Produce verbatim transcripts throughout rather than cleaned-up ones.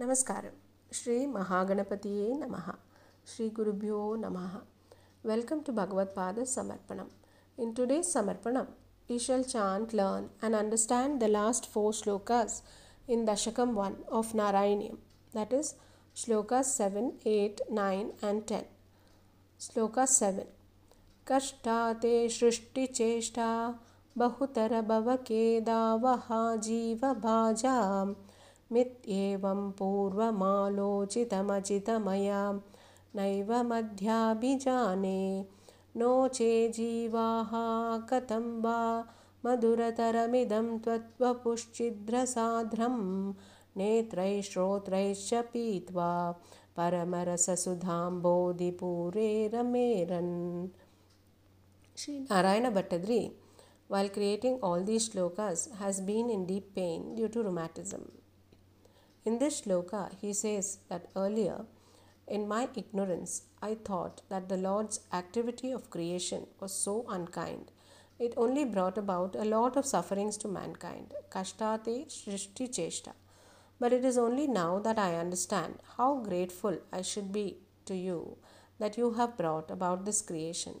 Namaskaram. Shri Mahaganapatiye Namaha. Shri Gurubhyo Namaha. Welcome to Bhagavad Pada Samarpanam. In today's Samarpanam, we shall chant, learn and understand the last four shlokas in Dashakam one of Narayaniyam. That is shlokas seven, eight, nine and ten. Shloka seven. Kashta te shrishti cheshta bahutara bhavakeda vaha jiva bhajam mityevam purvamalochitamachitamaya naiva madhyabhijane no che jivaha katamba madurataramidam tvatvapushchidrasadhram netrai shrotrai shapitva paramarasasudham bodhipure rameran. Shri Narayana Bhattathiri, while creating all these shlokas, has been in deep pain due to rheumatism. In this shloka, he says that earlier, in my ignorance, I thought that the Lord's activity of creation was so unkind. It only brought about a lot of sufferings to mankind. Kashtate shrishti cheshta. But it is only now that I understand how grateful I should be to you that you have brought about this creation.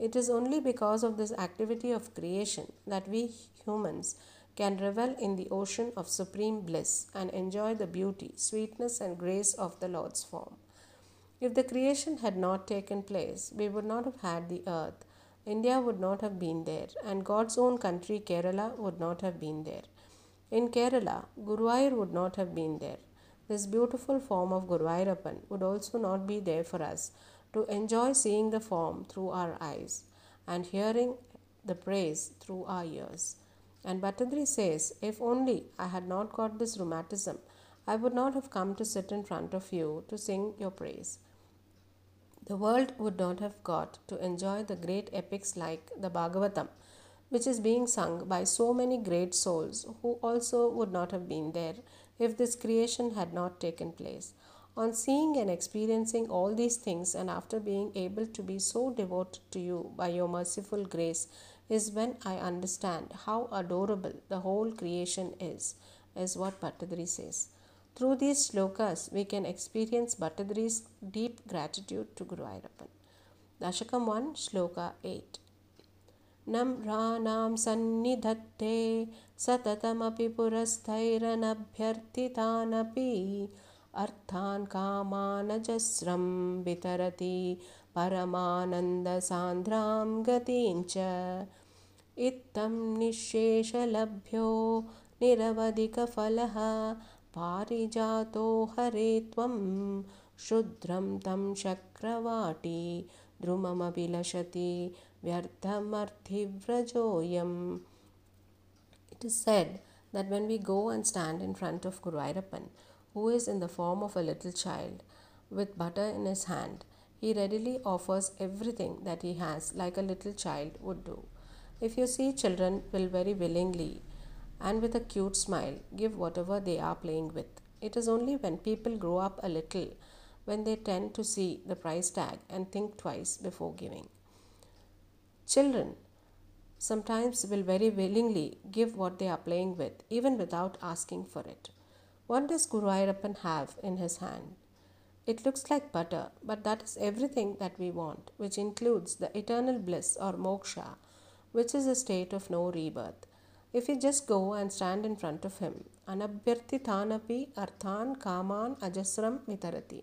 It is only because of this activity of creation that we humans can revel in the ocean of supreme bliss and enjoy the beauty, sweetness and grace of the Lord's form. If the creation had not taken place, we would not have had the earth. India would not have been there, and God's own country Kerala would not have been there. In Kerala, Guruvayur would not have been there. This beautiful form of Guruvayurappan would also not be there for us to enjoy seeing the form through our eyes and hearing the praise through our ears. And Bhattathiri says, if only I had not got this rheumatism, I would not have come to sit in front of you to sing your praise. The world would not have got to enjoy the great epics like the Bhagavatam, which is being sung by so many great souls who also would not have been there if this creation had not taken place. On seeing and experiencing all these things, and after being able to be so devoted to you by your merciful grace, is when I understand how adorable the whole creation is, is what Bhattathiri says. Through these shlokas, we can experience Bhattathiri's deep gratitude to Guruvayurappan. Dashakam one, shloka eight. Namranam sannidhatte satatamapi purasthairanabhyarthitanapi arthan kamanajasram vitarati paramananda sandram gatincha ittam nishesha labhyo niravadika falaha parijato haretvam shudram tam chakravati drumamabilashati vyarthamarthivrajoyam. It is said that when we go and stand in front of Guruvayurappan, who is in the form of a little child, with butter in his hand, he readily offers everything that he has like a little child would do. If you see, children will very willingly and with a cute smile give whatever they are playing with. It is only when people grow up a little, when they tend to see the price tag and think twice before giving. Children sometimes will very willingly give what they are playing with, even without asking for it. What does Guruvayurappan have in his hand? It looks like butter, but that is everything that we want, which includes the eternal bliss or moksha, which is a state of no rebirth. If we just go and stand in front of him, anabhyarthitanapi arthan kaman ajasram vitarati.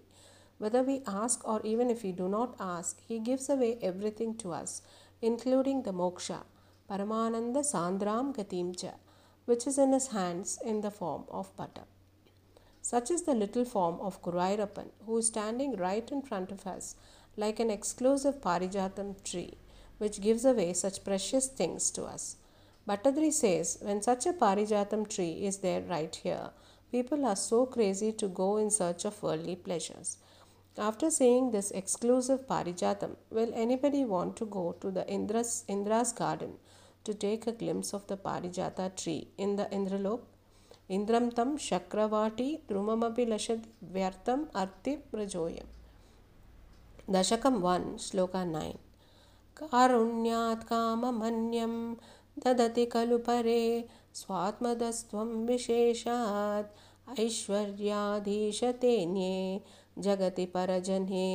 Whether we ask or even if we do not ask, he gives away everything to us, including the moksha, paramananda sandram gatimcha, which is in his hands in the form of butter. Such is the little form of Guruvayurappan, who is standing right in front of us like an exclusive Parijatam tree, which gives away such precious things to us. Bhattathiri says, when such a Parijatam tree is there right here, people are so crazy to go in search of worldly pleasures. After seeing this exclusive Parijatam, will anybody want to go to the Indra's, Indra's garden to take a glimpse of the Parijata tree in the Indralok? Indram tam shakravati drumamapi lashati vyartam arthi prajoyam. Dashakam one, shloka nine. Karunyat kama manyam dadati kalupare swatmadastvam visheshat ஐஸ்வர்யாதீஷதேன்யே Jagathy பரஜனே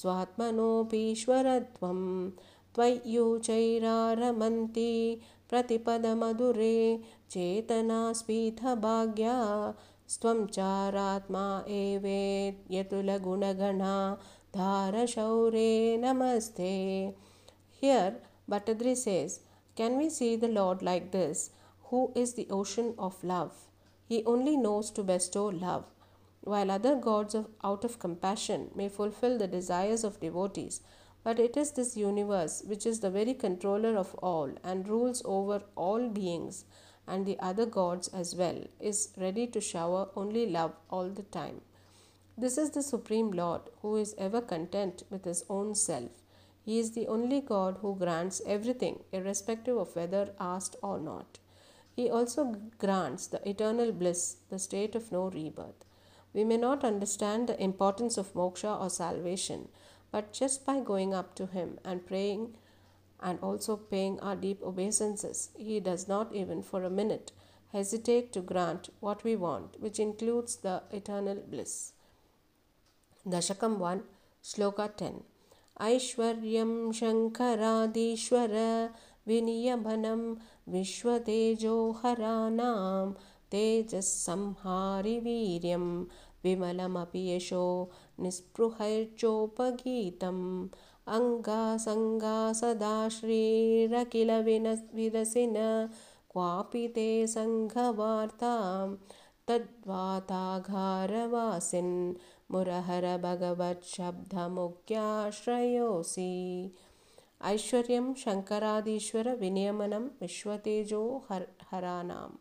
ஸ்வாத்மனோபீஸ்வரத்வம் த்வய்யூசைராரமந்தி பிரதிபதமதுரே சேதனாஸ்பீதபாக்யா ஸ்வம் சாராத்மா ஏவேத்யதுலகுணகணா தாரசௌரே Namaste. Here Bhattathiri says, can we see the Lord like this, who is the ocean of love? He only knows to bestow love. While other gods of, out of compassion may fulfill the desires of devotees, but it is this universe which is the very controller of all and rules over all beings and the other gods as well, is ready to shower only love all the time. This is the Supreme Lord who is ever content with his own self. He is the only God who grants everything, irrespective of whether asked or not. He also grants the eternal bliss, the state of no rebirth. We may not understand the importance of moksha or salvation, but just by going up to him and praying and also paying our deep obeisances, he does not even for a minute hesitate to grant what we want, which includes the eternal bliss. Dashakam one, Shloka ten. Aishwaryam Shankaradishwara Viniyabhanam Vishwatejoharanam Tejas Samhari Viryam Vimalam Apiyesho Nispruharchopagitam Anga Sanga Sadashri Rakila Virasina Kwapite Sanghavartam Tadvatagharavasin Murahara Bhagavat Shabdha Mukya Shrayosi. Aishwaryam Shankaradishwara Viniyamanam Vishwatejo Haranam.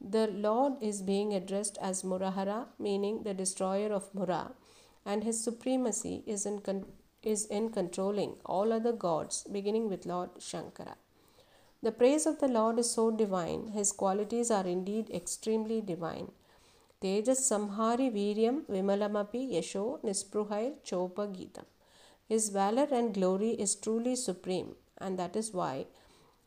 The Lord is being addressed as Murahara, meaning the destroyer of Mura, and his supremacy is in, con- is in controlling all other gods, beginning with Lord Shankara. The praise of the Lord is so divine, his qualities are indeed extremely divine. Tejas Samhari Viryam Vimalamapi Yesho Nispruhair Chopa Geetam. His valor and glory is truly supreme, and that is why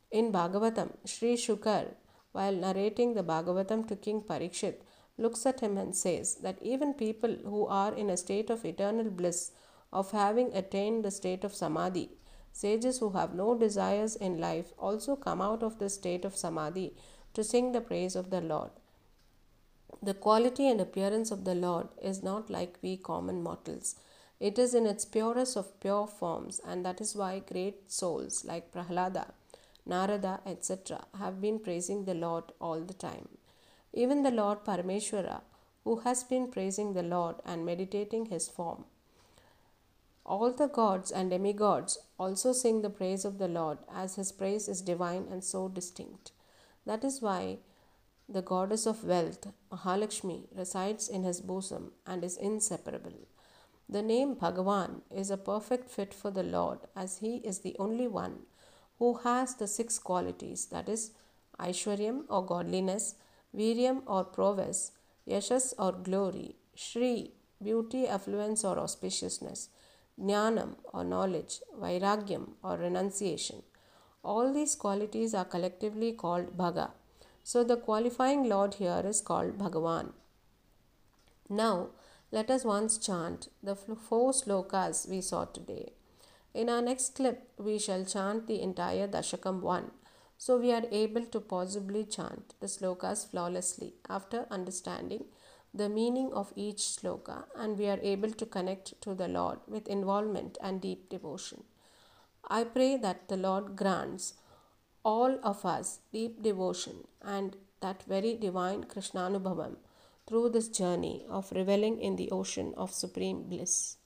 in Bhagavatam, Sri Shukar, while narrating the Bhagavatam to King Parikshit, looks at him and says that even people who are in a state of eternal bliss, of having attained the state of Samadhi, sages who have no desires in life also come out of the state of Samadhi to sing the praise of the Lord. The quality and appearance of the Lord is not like we common mortals. It is in its purest of pure forms, and that is why great souls like Prahlada, Narada, et cetera have been praising the Lord all the time. Even the Lord Parameshwara, who has been praising the Lord and meditating his form. All the gods and demigods also sing the praise of the Lord, as his praise is divine and so distinct. That is why the goddess of wealth, Mahalakshmi, resides in his bosom and is inseparable. The name Bhagawan is a perfect fit for the Lord, as he is the only one who has the six qualities, that is, Aishwaryam or godliness, Viryam or prowess, Yashas or glory, Shri, beauty, affluence or auspiciousness, Jnanam or knowledge, Vairagyam or renunciation. All these qualities are collectively called Bhaga. So the qualifying Lord here is called Bhagawan. Now, let us once chant the four slokas we saw today. In our next clip, we shall chant the entire Dashakam one, so we are able to possibly chant the slokas flawlessly after understanding the meaning of each sloka, and we are able to connect to the Lord with involvement and deep devotion. I pray that the Lord grants all of us deep devotion and that very divine Krishnanubhavam through this journey of reveling in the ocean of supreme bliss.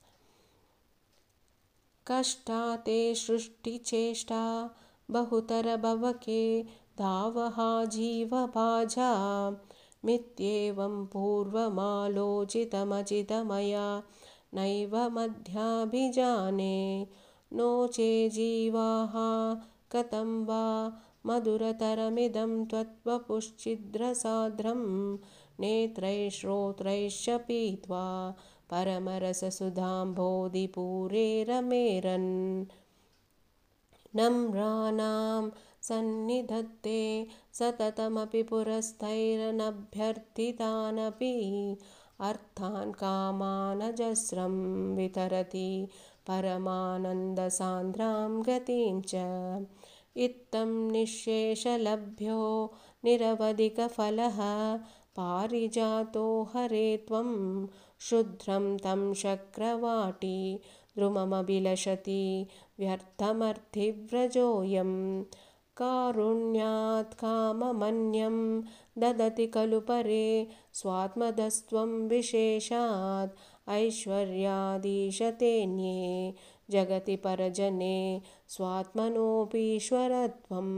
Kashta te shrushti cheshta bahutara bhavake dhavaha jiva bhaja mityevam purvam alochitam achitamaya naiva madhyabhijane no che jivaha katamba madurataramidam tvatvapushchidrasadram netrai shrotrai shapitva paramarasa sudham bodhi pure rameran namranam सन्निधत्ते सततमपि पुरस्थैरनभ्यर्थितानपि अर्थान् कामानजस्रं वितरति परमानन्दसान्द्रां गतिं च। इत्थं निःशेषलभ्यो निरवधिकफलः पारिजातो हरे त्वं शुद्रं तं शक्रवाटी द्रुममभिलषति व्यर्थमर्थिव्रजोऽयं कारुण्यात् काममन्यं ददति खलु परे स्वात्मदस्त्वं विशेषात् ऐश्वर्यादिशतेऽन्ये जगति परजने स्वात्मनोऽपीश्वरत्वं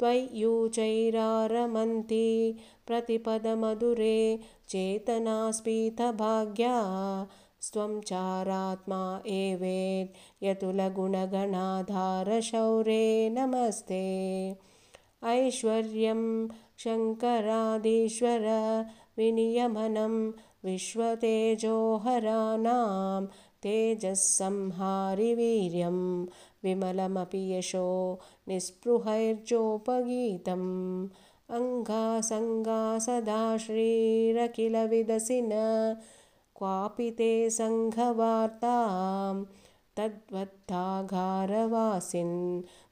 त्वय्यूचैरारमन्ति प्रतिपदमधुरे चेतनास्पीतभाग्या स्वं चारात्मा एवेत् यतुलगुणगणाधारशौरे नमस्ते। ऐश्वर्यं शङ्करादीश्वर विनियमनं विश्वतेजोहराणां तेजस्संहारि वीर्यं विमलमपि यशो निःस्पृहैर्चोपगीतम् अङ्गासङ्गा सदा श्रीरखिलविदसिन क्वापि ते सङ्घवार्तां तद्वत्ताघारवासिन्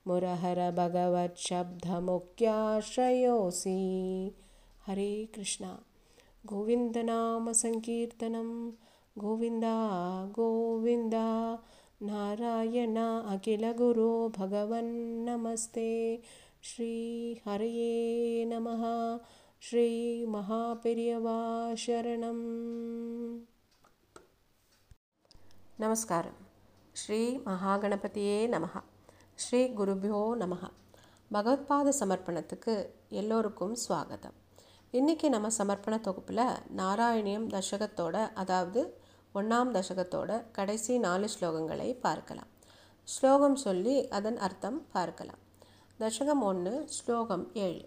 मुरहर भगवत्शब्दमुख्याश्रयोऽसि। हरे कृष्ण। गोविन्दनाम संकीर्तनं गोविन्दा गोविन्दा। नारायण अखिल गुरो भगवन् नमस्ते। श्री हरये नमः। श्री महापेரியவா சரணம். நமஸ்காரம். ஸ்ரீ மகாகணபதியே நமஹ. ஸ்ரீ குருபியோ நமஹ. பகவத் பாத சமர்ப்பணத்துக்கு எல்லோருக்கும் ஸ்வாகதம். இன்றைக்கி நம்ம சமர்ப்பண தொகுப்பில் நாராயணியம் தசகத்தோட, அதாவது ஒன்றாம் தசகத்தோட கடைசி நாலு ஸ்லோகங்களை பார்க்கலாம். ஸ்லோகம் சொல்லி அதன் அர்த்தம் பார்க்கலாம். தசகம் ஒன்று ஸ்லோகம் ஏழு.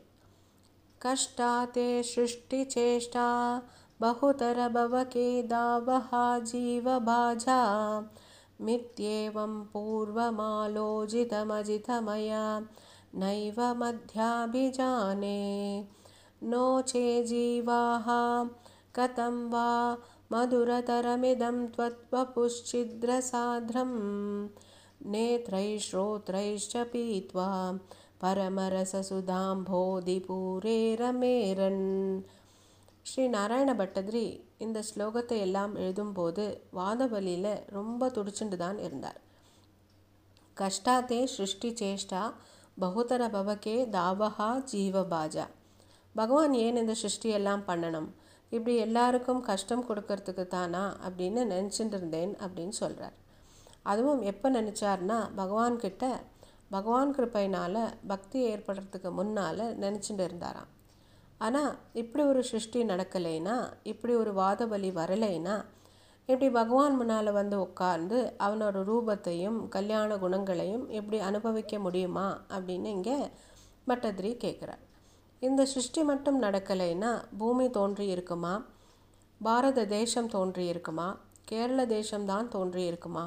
கஷ்டா தே சிருஷ்டி சேஷ்டா बहुतर भवकेदावहा जीवभाजा मित्येवं पूर्वमालोजितमजितमया नैव मध्याभिजाने नो चे जीवाः कथं वा मधुरतरमिदं त्वत्वपुश्चिद्रसाध्रं नेत्रैः श्रोत्रैश्च पीत्वा परमरससुधां बोधिपूरे रमेरन्. ஸ்ரீ நாராயண பட்டதிரி இந்த ஸ்லோகத்தை எல்லாம் எழுதும்போது வாதவலியில் ரொம்ப துடிச்சுண்டு தான் இருந்தார். கஷ்டாத்தே சிருஷ்டி சேஷ்டா பகுதர பவகே தாவகா ஜீவபாஜா. பகவான் ஏன் இந்த சிருஷ்டியெல்லாம் பண்ணணும், இப்படி எல்லாருக்கும் கஷ்டம் கொடுக்கறதுக்கு தானா அப்படின்னு நினச்சிட்டு இருந்தேன் அப்படின்னு சொல்கிறார். அதுவும் எப்போ நினச்சார்னா பகவான்கிட்ட பகவான் கிருப்பையினால் பக்தி ஏற்படுறதுக்கு முன்னால் நினச்சிட்டு இருந்தாராம். ஆனால் இப்படி ஒரு சிருஷ்டி நடக்கலைன்னா, இப்படி ஒரு வாதபலி வரலைன்னா, இப்படி பகவான் முன்னால் வந்து உட்கார்ந்து அவனோட ரூபத்தையும் கல்யாண குணங்களையும் இப்படி அனுபவிக்க முடியுமா அப்படின்னு இங்கே பட்டதிரி கேட்குறார். இந்த சிருஷ்டி மட்டும் நடக்கலைன்னா பூமி தோன்றி இருக்குமா, பாரத தேசம் தோன்றி இருக்குமா, கேரள தேசம்தான் தோன்றி இருக்குமா,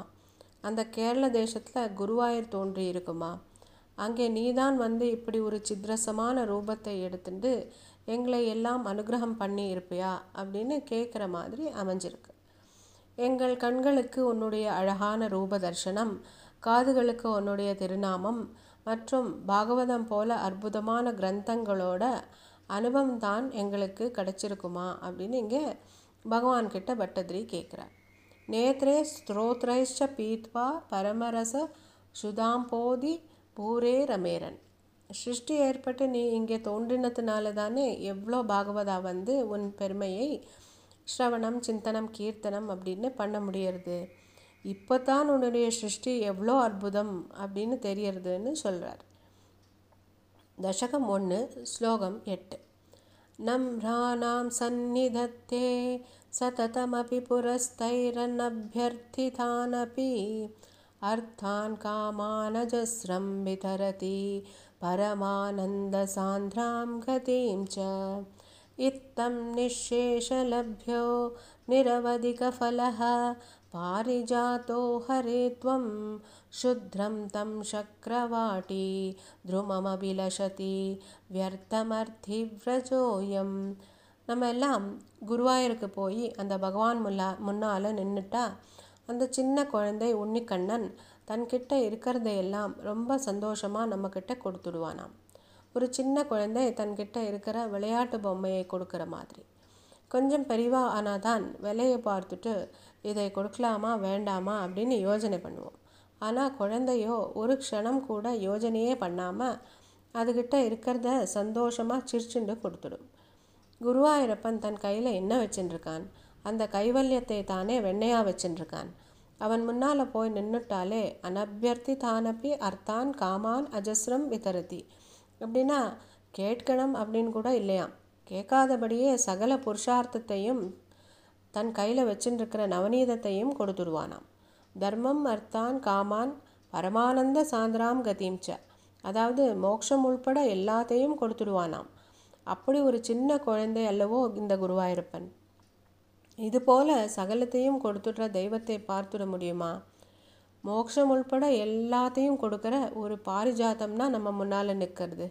அந்த கேரள தேசத்தில் குருவாயூர் தோன்றி இருக்குமா, அங்கே நீதான் வந்து இப்படி ஒரு சித்திரசமான ரூபத்தை எடுத்துட்டு எங்களை எல்லாம் அனுகிரகம் பண்ணி இருப்பியா அப்படின்னு கேட்குற மாதிரி அமைஞ்சிருக்கு. எங்கள் கண்களுக்கு உன்னுடைய அழகான ரூப தர்சனம், காதுகளுக்கு உன்னுடைய திருநாமம் மற்றும் பாகவதம் போல அற்புதமான கிரந்தங்களோட அனுபவம்தான் எங்களுக்கு கிடைச்சிருக்குமா அப்படின்னு இங்கே பகவான்கிட்ட பட்டதிரி கேட்குறார். நேத்ரே ஸ்ரோத்ரைஷ்ட பீத்வா பரமரச சுதாம்போதி பூரே ரமேரன். சிருஷ்டி ஏற்பட்டு நீ இங்கே தோன்றினதுனால தானே எவ்வளோ பாகவதா வந்து உன் பெருமையை ஸ்ரவணம் சிந்தனம் கீர்த்தனம் அப்படின்னு பண்ண முடியறது, இப்போ தான் உன்னுடைய சிருஷ்டி எவ்வளோ அற்புதம் அப்படின்னு தெரியறதுன்னு சொல்கிறார். தசகம் ஒன்று ஸ்லோகம் எட்டு. நம்ராணாம் சந்நிதத்தே சததமபி புரஸ்தைரனப்யர்த்திதானபி அர்த்தான் காமானஜஸ்ரம் விதரதி பரமானந்தசாந்திராம் கதீம் ச. इत्थं निःशेषलभ्यो निरवधिकफलः पारिजातो हरे त्वं शुद्रं तं शक्रवाटी द्रुममभिलषति व्यर्थमर्थिव्रजोऽयं. நம்ம எல்லாம் குருவாயூருக்கு போய் அந்த பகவான் முல்லா முன்னால் நின்றுட்டா அந்த சின்ன குழந்தை உன்னிக்கண்ணன் தன்கிட்ட இருக்கிறதையெல்லாம் ரொம்ப சந்தோஷமாக நம்மக்கிட்ட கொடுத்துடுவானாம். ஒரு சின்ன குழந்தை தன்கிட்ட இருக்கிற விளையாட்டு பொம்மையை கொடுக்குற மாதிரி. கொஞ்சம் பெரிவா ஆனால் தான் விலையை பார்த்துட்டு இதை கொடுக்கலாமா வேண்டாமா அப்படின்னு யோஜனை பண்ணுவோம். ஆனால் குழந்தையோ ஒரு க்ஷணம் கூட யோஜனையே பண்ணாமல் அதுகிட்ட இருக்கிறத சந்தோஷமாக சிரிச்சுண்டு கொடுத்துடும். குருவாயூரப்பன் தன் கையில் என்ன வச்சுட்டுருக்கான்? அந்த கைவல்யத்தை தானே வெண்ணையாக வச்சுட்டுருக்கான். அவன் முன்னால் போய் நின்றுட்டாலே அனபியர்த்தி தானப்பி அர்த்தான் காமான் அஜஸ்ரம் விதரதி அப்படின்னா கேட்கணும் அப்படின்னு கூட இல்லையாம். கேட்காதபடியே சகல புருஷார்த்தத்தையும் தன் கையில் வச்சுருக்கிற நவநீதத்தையும் கொடுத்துடுவானாம். தர்மம் அர்த்தான் காமான் பரமானந்த சாந்திராம் கதீம்ச்ச, அதாவது மோட்சம் உள்பட எல்லாத்தையும் கொடுத்துடுவானாம். அப்படி ஒரு சின்ன குழந்தை அல்லவோ இந்த குருவாயூரப்பன். இதுபோல் சகலத்தையும் கொடுத்துடுற தெய்வத்தை பார்த்துட முடியுமா? மோட்சம் உள்பட எல்லாத்தையும் கொடுக்குற ஒரு பாரிஜாத்தம்னா நம்ம முன்னால் நிற்கிறது.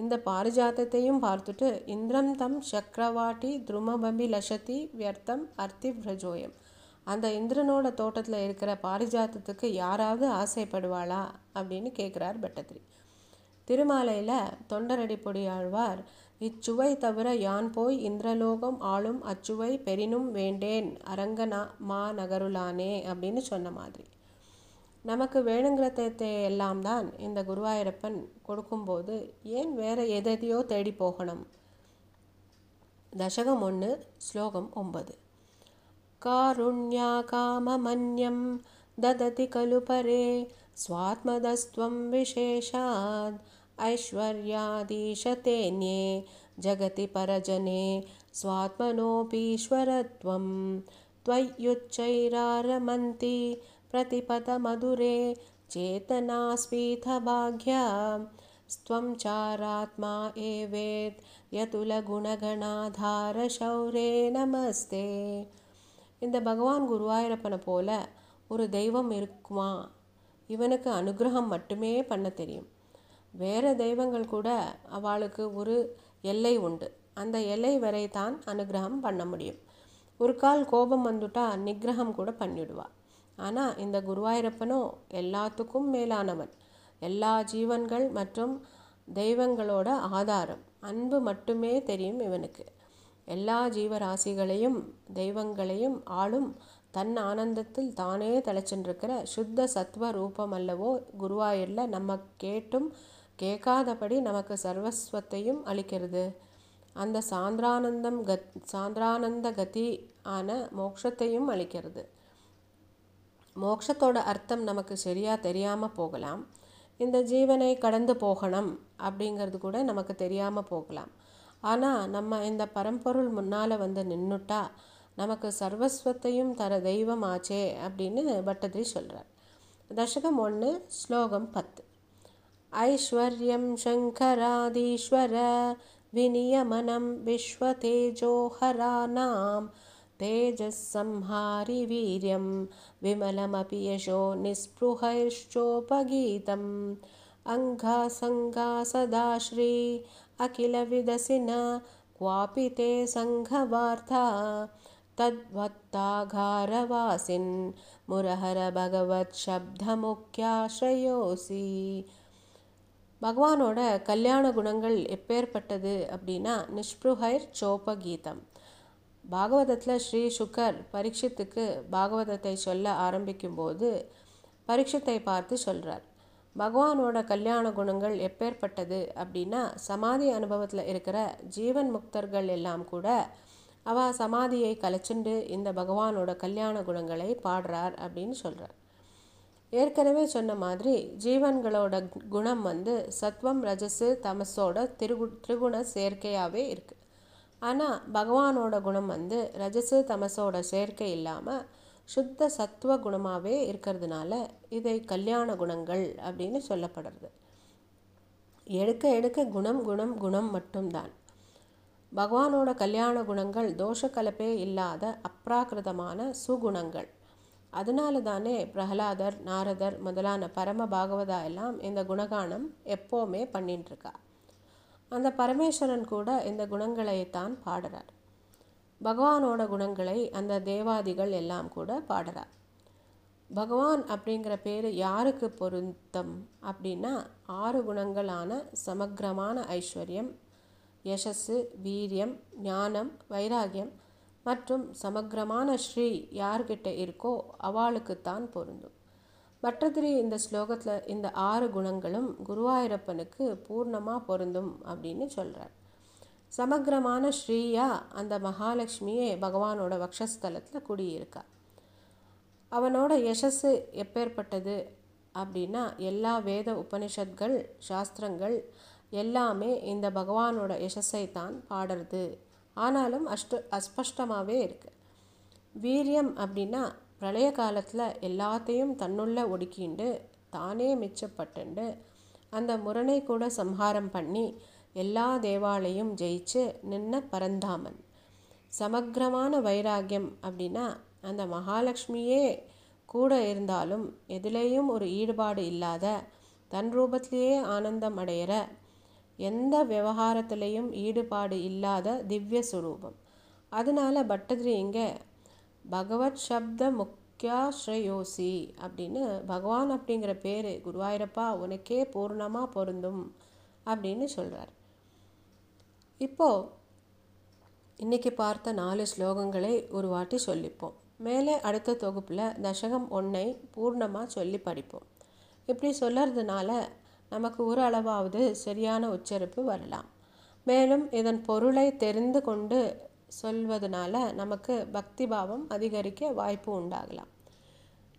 இந்த பாரிஜாத்தத்தையும் பார்த்துட்டு இந்திரம் தம் சக்கரவாட்டி துருமபம்பி லஷதி வியர்த்தம் அர்த்தி பிரஜோயம், அந்த இந்திரனோட தோட்டத்தில் இருக்கிற பாரிஜாத்தத்துக்கு யாராவது ஆசைப்படுவாளா அப்படின்னு கேட்குறார் பட்டத்திரி. திருமாலையில் தொண்டரடிப்பொடி ஆழ்வார் இச்சுவை தவிர யான் போய் இந்திரலோகம் ஆளும் அச்சுவை பெரினும் வேண்டேன் அரங்கனா மா நகருளானே அப்படின்னு சொன்ன மாதிரி நமக்கு வேணுங்கிறதை எல்லாம் தான் இந்த குருவாயூரப்பன் கொடுக்கும்போது ஏன் வேற எதையோ தேடி போகணும்? தசகம் ஒன்று ஸ்லோகம் ஒன்பது. காருண்யா காமமன்யம் தததி கலு பரே ஸ்வாத்மதஸ்துவம் விசேஷாத் ஐஸ்வர்யாதீஷதேன்யே ஜகதி பரஜனே ஸ்வாத்மனோபீஸ்வரத்வம் த்வயுச்சைராரமந்தி பிரதிபத மதுரே சேதனாஸ்பீதபாக்யா ஸ்வம் சாராத்மா ஏவேத் யதுலகுணகணாதாரசௌரே நமஸ்தே. இந்த பகவான் குருவாயூரப்பனை போல ஒரு தெய்வம் இருக்குமா? இவனுக்கு அனுகிரகம் மட்டுமே பண்ண தெரியும். வேறு தெய்வங்கள் கூட அவளுக்கு ஒரு எல்லை உண்டு. அந்த எல்லை வரை தான் அனுகிரகம் பண்ண முடியும். ஒரு கால் கோபம் வந்துட்டா நிகிரகம் கூட பண்ணிவிடுவா. ஆனால் இந்த குருவாயூரப்பனோ எல்லாத்துக்கும் மேலானவன். எல்லா ஜீவன்கள் மற்றும் தெய்வங்களோட ஆதாரம் அன்பு மட்டுமே தெரியும் இவனுக்கு. எல்லா ஜீவராசிகளையும் தெய்வங்களையும் ஆளும் தன் ஆனந்தத்தில் தானே தலைச்சுருக்கிற சுத்த சத்வ ரூபம் அல்லவோ குருவாயூரில் நம்ம கேட்டும் கேட்காதபடி நமக்கு சர்வஸ்வத்தையும் அளிக்கிறது. அந்த சாந்திரானந்தம் கத் சாந்திரானந்த கதி ஆன மோட்சத்தையும் அளிக்கிறது. மோட்சத்தோட அர்த்தம் நமக்கு சரியாக தெரியாமல் போகலாம். இந்த ஜீவனை கடந்து போகணும் அப்படிங்கிறது கூட நமக்கு தெரியாமல் போகலாம். ஆனால் நம்ம இந்த பரம்பொருள் முன்னால் வந்து நின்றுட்டா நமக்கு சர்வஸ்வத்தையும் தர தெய்வம் ஆச்சே அப்படின்னு பட்டத்திரி சொல்கிறார். தசகம் ஒன்று ஸ்லோகம் பத்து. ஐஸ்வர்யம் சங்கராதீஸ்வர விநியமனம் விஸ்வதேஜோஹரானாம் தேஜசம்ஹாரி வீரியம் விமலமபி யசோ நிஸ்புஹைர்ச்சோபகீதம் அங்கா சங்கா சதாஸ்ரீ அகிலவிதசின குவாபி தே சங்கவார்த்தா தத்வத்தாகாரவாசின் முரஹர பகவத் சப்தமுக்கியாஸ்ரயோசி. பகவானோட கல்யாண குணங்கள் எப்பேற்பட்டது அப்படின்னா நிஸ்புஹைர் சோபகீதம். பாகவதத்தில் ஸ்ரீ சுகர் பரீட்சித்துக்கு பாகவதத்தை சொல்ல ஆரம்பிக்கும்போது பரீட்சித்தை பார்த்து சொல்கிறார். பகவானோட கல்யாண குணங்கள் எப்பேற்பட்டது அப்படின்னா சமாதி அனுபவத்தில் இருக்கிற ஜீவன் முக்தர்கள் எல்லாம் கூட அவள் சமாதியை கலைச்சுண்டு இந்த பகவானோட கல்யாண குணங்களை பாடுறார் அப்படின்னு சொல்கிறார். ஏற்கனவே சொன்ன மாதிரி ஜீவன்களோட குணம் வந்து சத்வம் ரஜஸு தமஸோட திருகு திரிகுண சேர்க்கையாகவே இருக்குது. ஆனால் பகவானோட குணம் வந்து ரஜஸு தமஸோட சேர்க்கை இல்லாமல் சுத்த சத்துவ குணமாகவே இருக்கிறதுனால இதை கல்யாண குணங்கள் அப்படின்னு சொல்லப்படுறது. எடுக்க எடுக்க குணம் குணம் குணம் மட்டும்தான். பகவானோட கல்யாண குணங்கள் தோஷக்கலப்பே இல்லாத அப்ராகிருதமான சுகுணங்கள். அதனால தானே பிரகலாதர், நாரதர் முதலான பரம பாகவதா எல்லாம் இந்த குணகானம் எப்போவுமே பண்ணிட்டுருக்கா. அந்த பரமேஸ்வரன் கூட இந்த குணங்களைத்தான் பாடுறார். பகவானோட குணங்களை அந்த தேவாதிகள் எல்லாம் கூட பாடுறார். பகவான் அப்படிங்கிற பேர் யாருக்கு பொருத்தம் அப்படின்னா, ஆறு குணங்களான சமக்கிரமான ஐஸ்வர்யம், யசஸ்ஸு, வீரியம், ஞானம், வைராகியம் மற்றும் சமக்கிரமான ஸ்ரீ யார்கிட்ட இருக்கோ அவளுக்குத்தான் பொருந்தும். பட்டத்திரி இந்த ஸ்லோகத்தில் இந்த ஆறு குணங்களும் குருவாயூரப்பனுக்கு பூர்ணமாக பொருந்தும் அப்படின்னு சொல்கிறார். சமக்கிரமான ஸ்ரீயா அந்த மகாலட்சுமியே பகவானோட வக்ஷஸ்தலத்தில் குடியிருக்கா. அவனோட யசஸ்ஸு எப்பேற்பட்டது அப்படின்னா, எல்லா வேத உபனிஷத்கள், சாஸ்திரங்கள் எல்லாமே இந்த பகவானோட யசஸை தான் பாடுறது. ஆனாலும் அஷ்ட அஸ்பஷ்டமாகவே இருக்குது. வீரியம் அப்படின்னா பிரளய காலத்தில் எல்லாத்தையும் தன்னுள்ள ஒடுக்கிண்டு தானே மிச்சப்பட்டுண்டு அந்த முரணை கூட சம்ஹாரம் பண்ணி எல்லா தேவாலையும் ஜெயிச்சு நின்ன பரந்தாமன். சமக்கிரமான வைராகியம் அப்படின்னா, அந்த மகாலட்சுமியே கூட இருந்தாலும் எதிலேயும் ஒரு ஈடுபாடு இல்லாத, தன் ரூபத்திலேயே ஆனந்தம் அடையிற, எந்த விவகாரத்திலையும் ஈடுபாடு இல்லாத திவ்ய சுரூபம். அதனால பட்டதிரி இங்கே பகவத் சப்த முக்கியாஸ்ரயோசி அப்படின்னு, பகவான் அப்படிங்கிற பேர் குருவாயூரப்பா உனக்கே பூர்ணமாக பொருந்தும் அப்படின்னு சொல்கிறார். இப்போது இன்றைக்கி பார்த்த நாலு ஸ்லோகங்களை ஒரு வாட்டி சொல்லிப்போம். மேலே அடுத்த தொகுப்பில் தசகம் ஒன்றை பூர்ணமாக சொல்லி படிப்போம். இப்படி சொல்லறதுனால நமக்கு ஒரு அளவாவது சரியான உச்சரிப்பு வரலாம். மேலும் இதன் பொருளை தெரிந்து கொண்டு சொல்வதனால நமக்கு பக்தி பாவம் அதிகரிக்க வாய்ப்பு உண்டாகலாம்.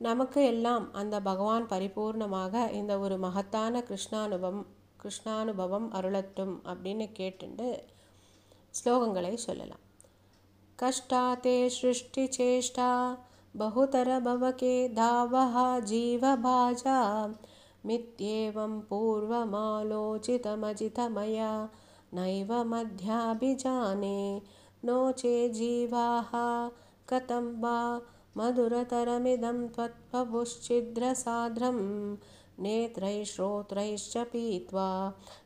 நமக்கு எல்லாம் அந்த பகவான் பரிபூர்ணமாக இந்த ஒரு மகத்தான கிருஷ்ணானுபவம் கிருஷ்ணானுபவம் அருளட்டும் அப்படின்னு கேட்டுண்டு ஸ்லோகங்களை சொல்லலாம். கஷ்டா தே சிருஷ்டி சேஷ்டா பகுதர பவகே தாவஹா ஜீவபாஜா மித்யேவம் பூர்வமாலோசிதமஜிதமயா நைவ மத்யாபிஜானே நோச்சே ஜீவாஹா கதம் வா மதுரதரமிதம் த்வத்பபுஷ்சித்ரசாத்ரம் நேத்ரை ஸ்ரோத்ரைஷ்ச பீத்வா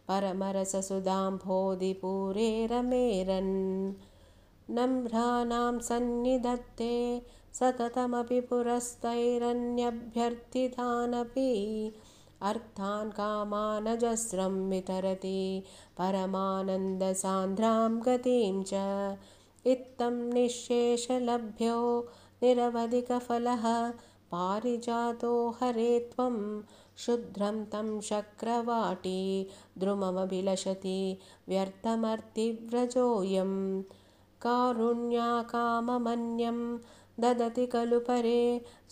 பரமரசசுதாம் போதி பூரே ரமேரன் நம்ராணாம் சந்நிதத்தே சததமபி புரஸ்தைரண்யப்யர்த்திதானபி அர்த்தான் காமானஜஸ்ரம் விதரதி பரமானந்த சாந்திராம் கதீம் ச இத்தம் நிசேஷலப்யோ நிரவதிக ஃபலஹ பாரிஜாதோ ஹரேத்வம் ஷுத்ரம் தம் சக்ரவாட்டி த்ருமமபிலஷதி வியர்த்தமர்த்தி வ்ரஜோயம் காருண்யா காமமன்யம் ददति खलु परे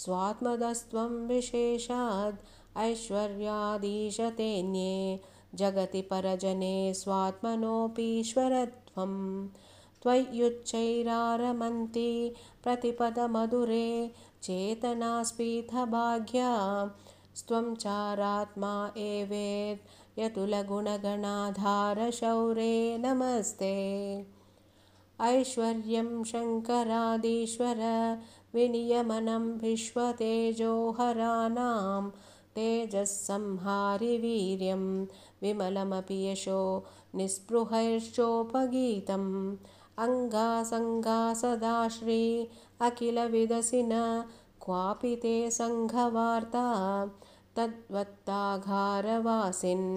स्वात्मदस्त्वं विशेषाद् ऐश्वर्यादीशतेऽन्ये जगति परजने स्वात्मनोऽपीश्वरत्वं त्वय्युच्चैरारमन्ति प्रतिपदमधुरे चेतनास्पीथभाग्या स्त्वं चारात्मा एवेद् यतुलगुणगणाधारशौरे नमस्ते ஐஸ்வர்யம் சங்கராதீஸ்வர விநியமனம் விஸ்வதேஜோஹராணாம் தேஜஸ்ஸம்ஹாரி வீரியம் விமலமபி யசோ நிஸ்புஹைர்ஷோபகீதம் அங்காசங்கா சதாஸ்ரீ அகிலவிதசின க்வாபி தே சங்கவார்த்தா தத்வத்தாகாரவாசின்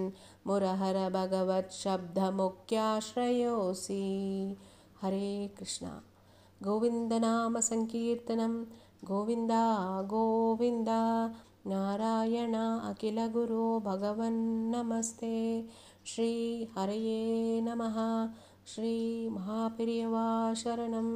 முரஹர பகவத் சப்தமுக்யாஸ்ரயோசி. ஹரே கிருஷ்ணா. கோவிந்தநாம சங்கீர்த்தனம். கோவிந்தா கோவிந்தா. நாராயணா அகில குரோ பகவன் நமஸ்தே. ஸ்ரீ ஹரையே நமஹ. ஸ்ரீ மகாபிரியவா சரணம்.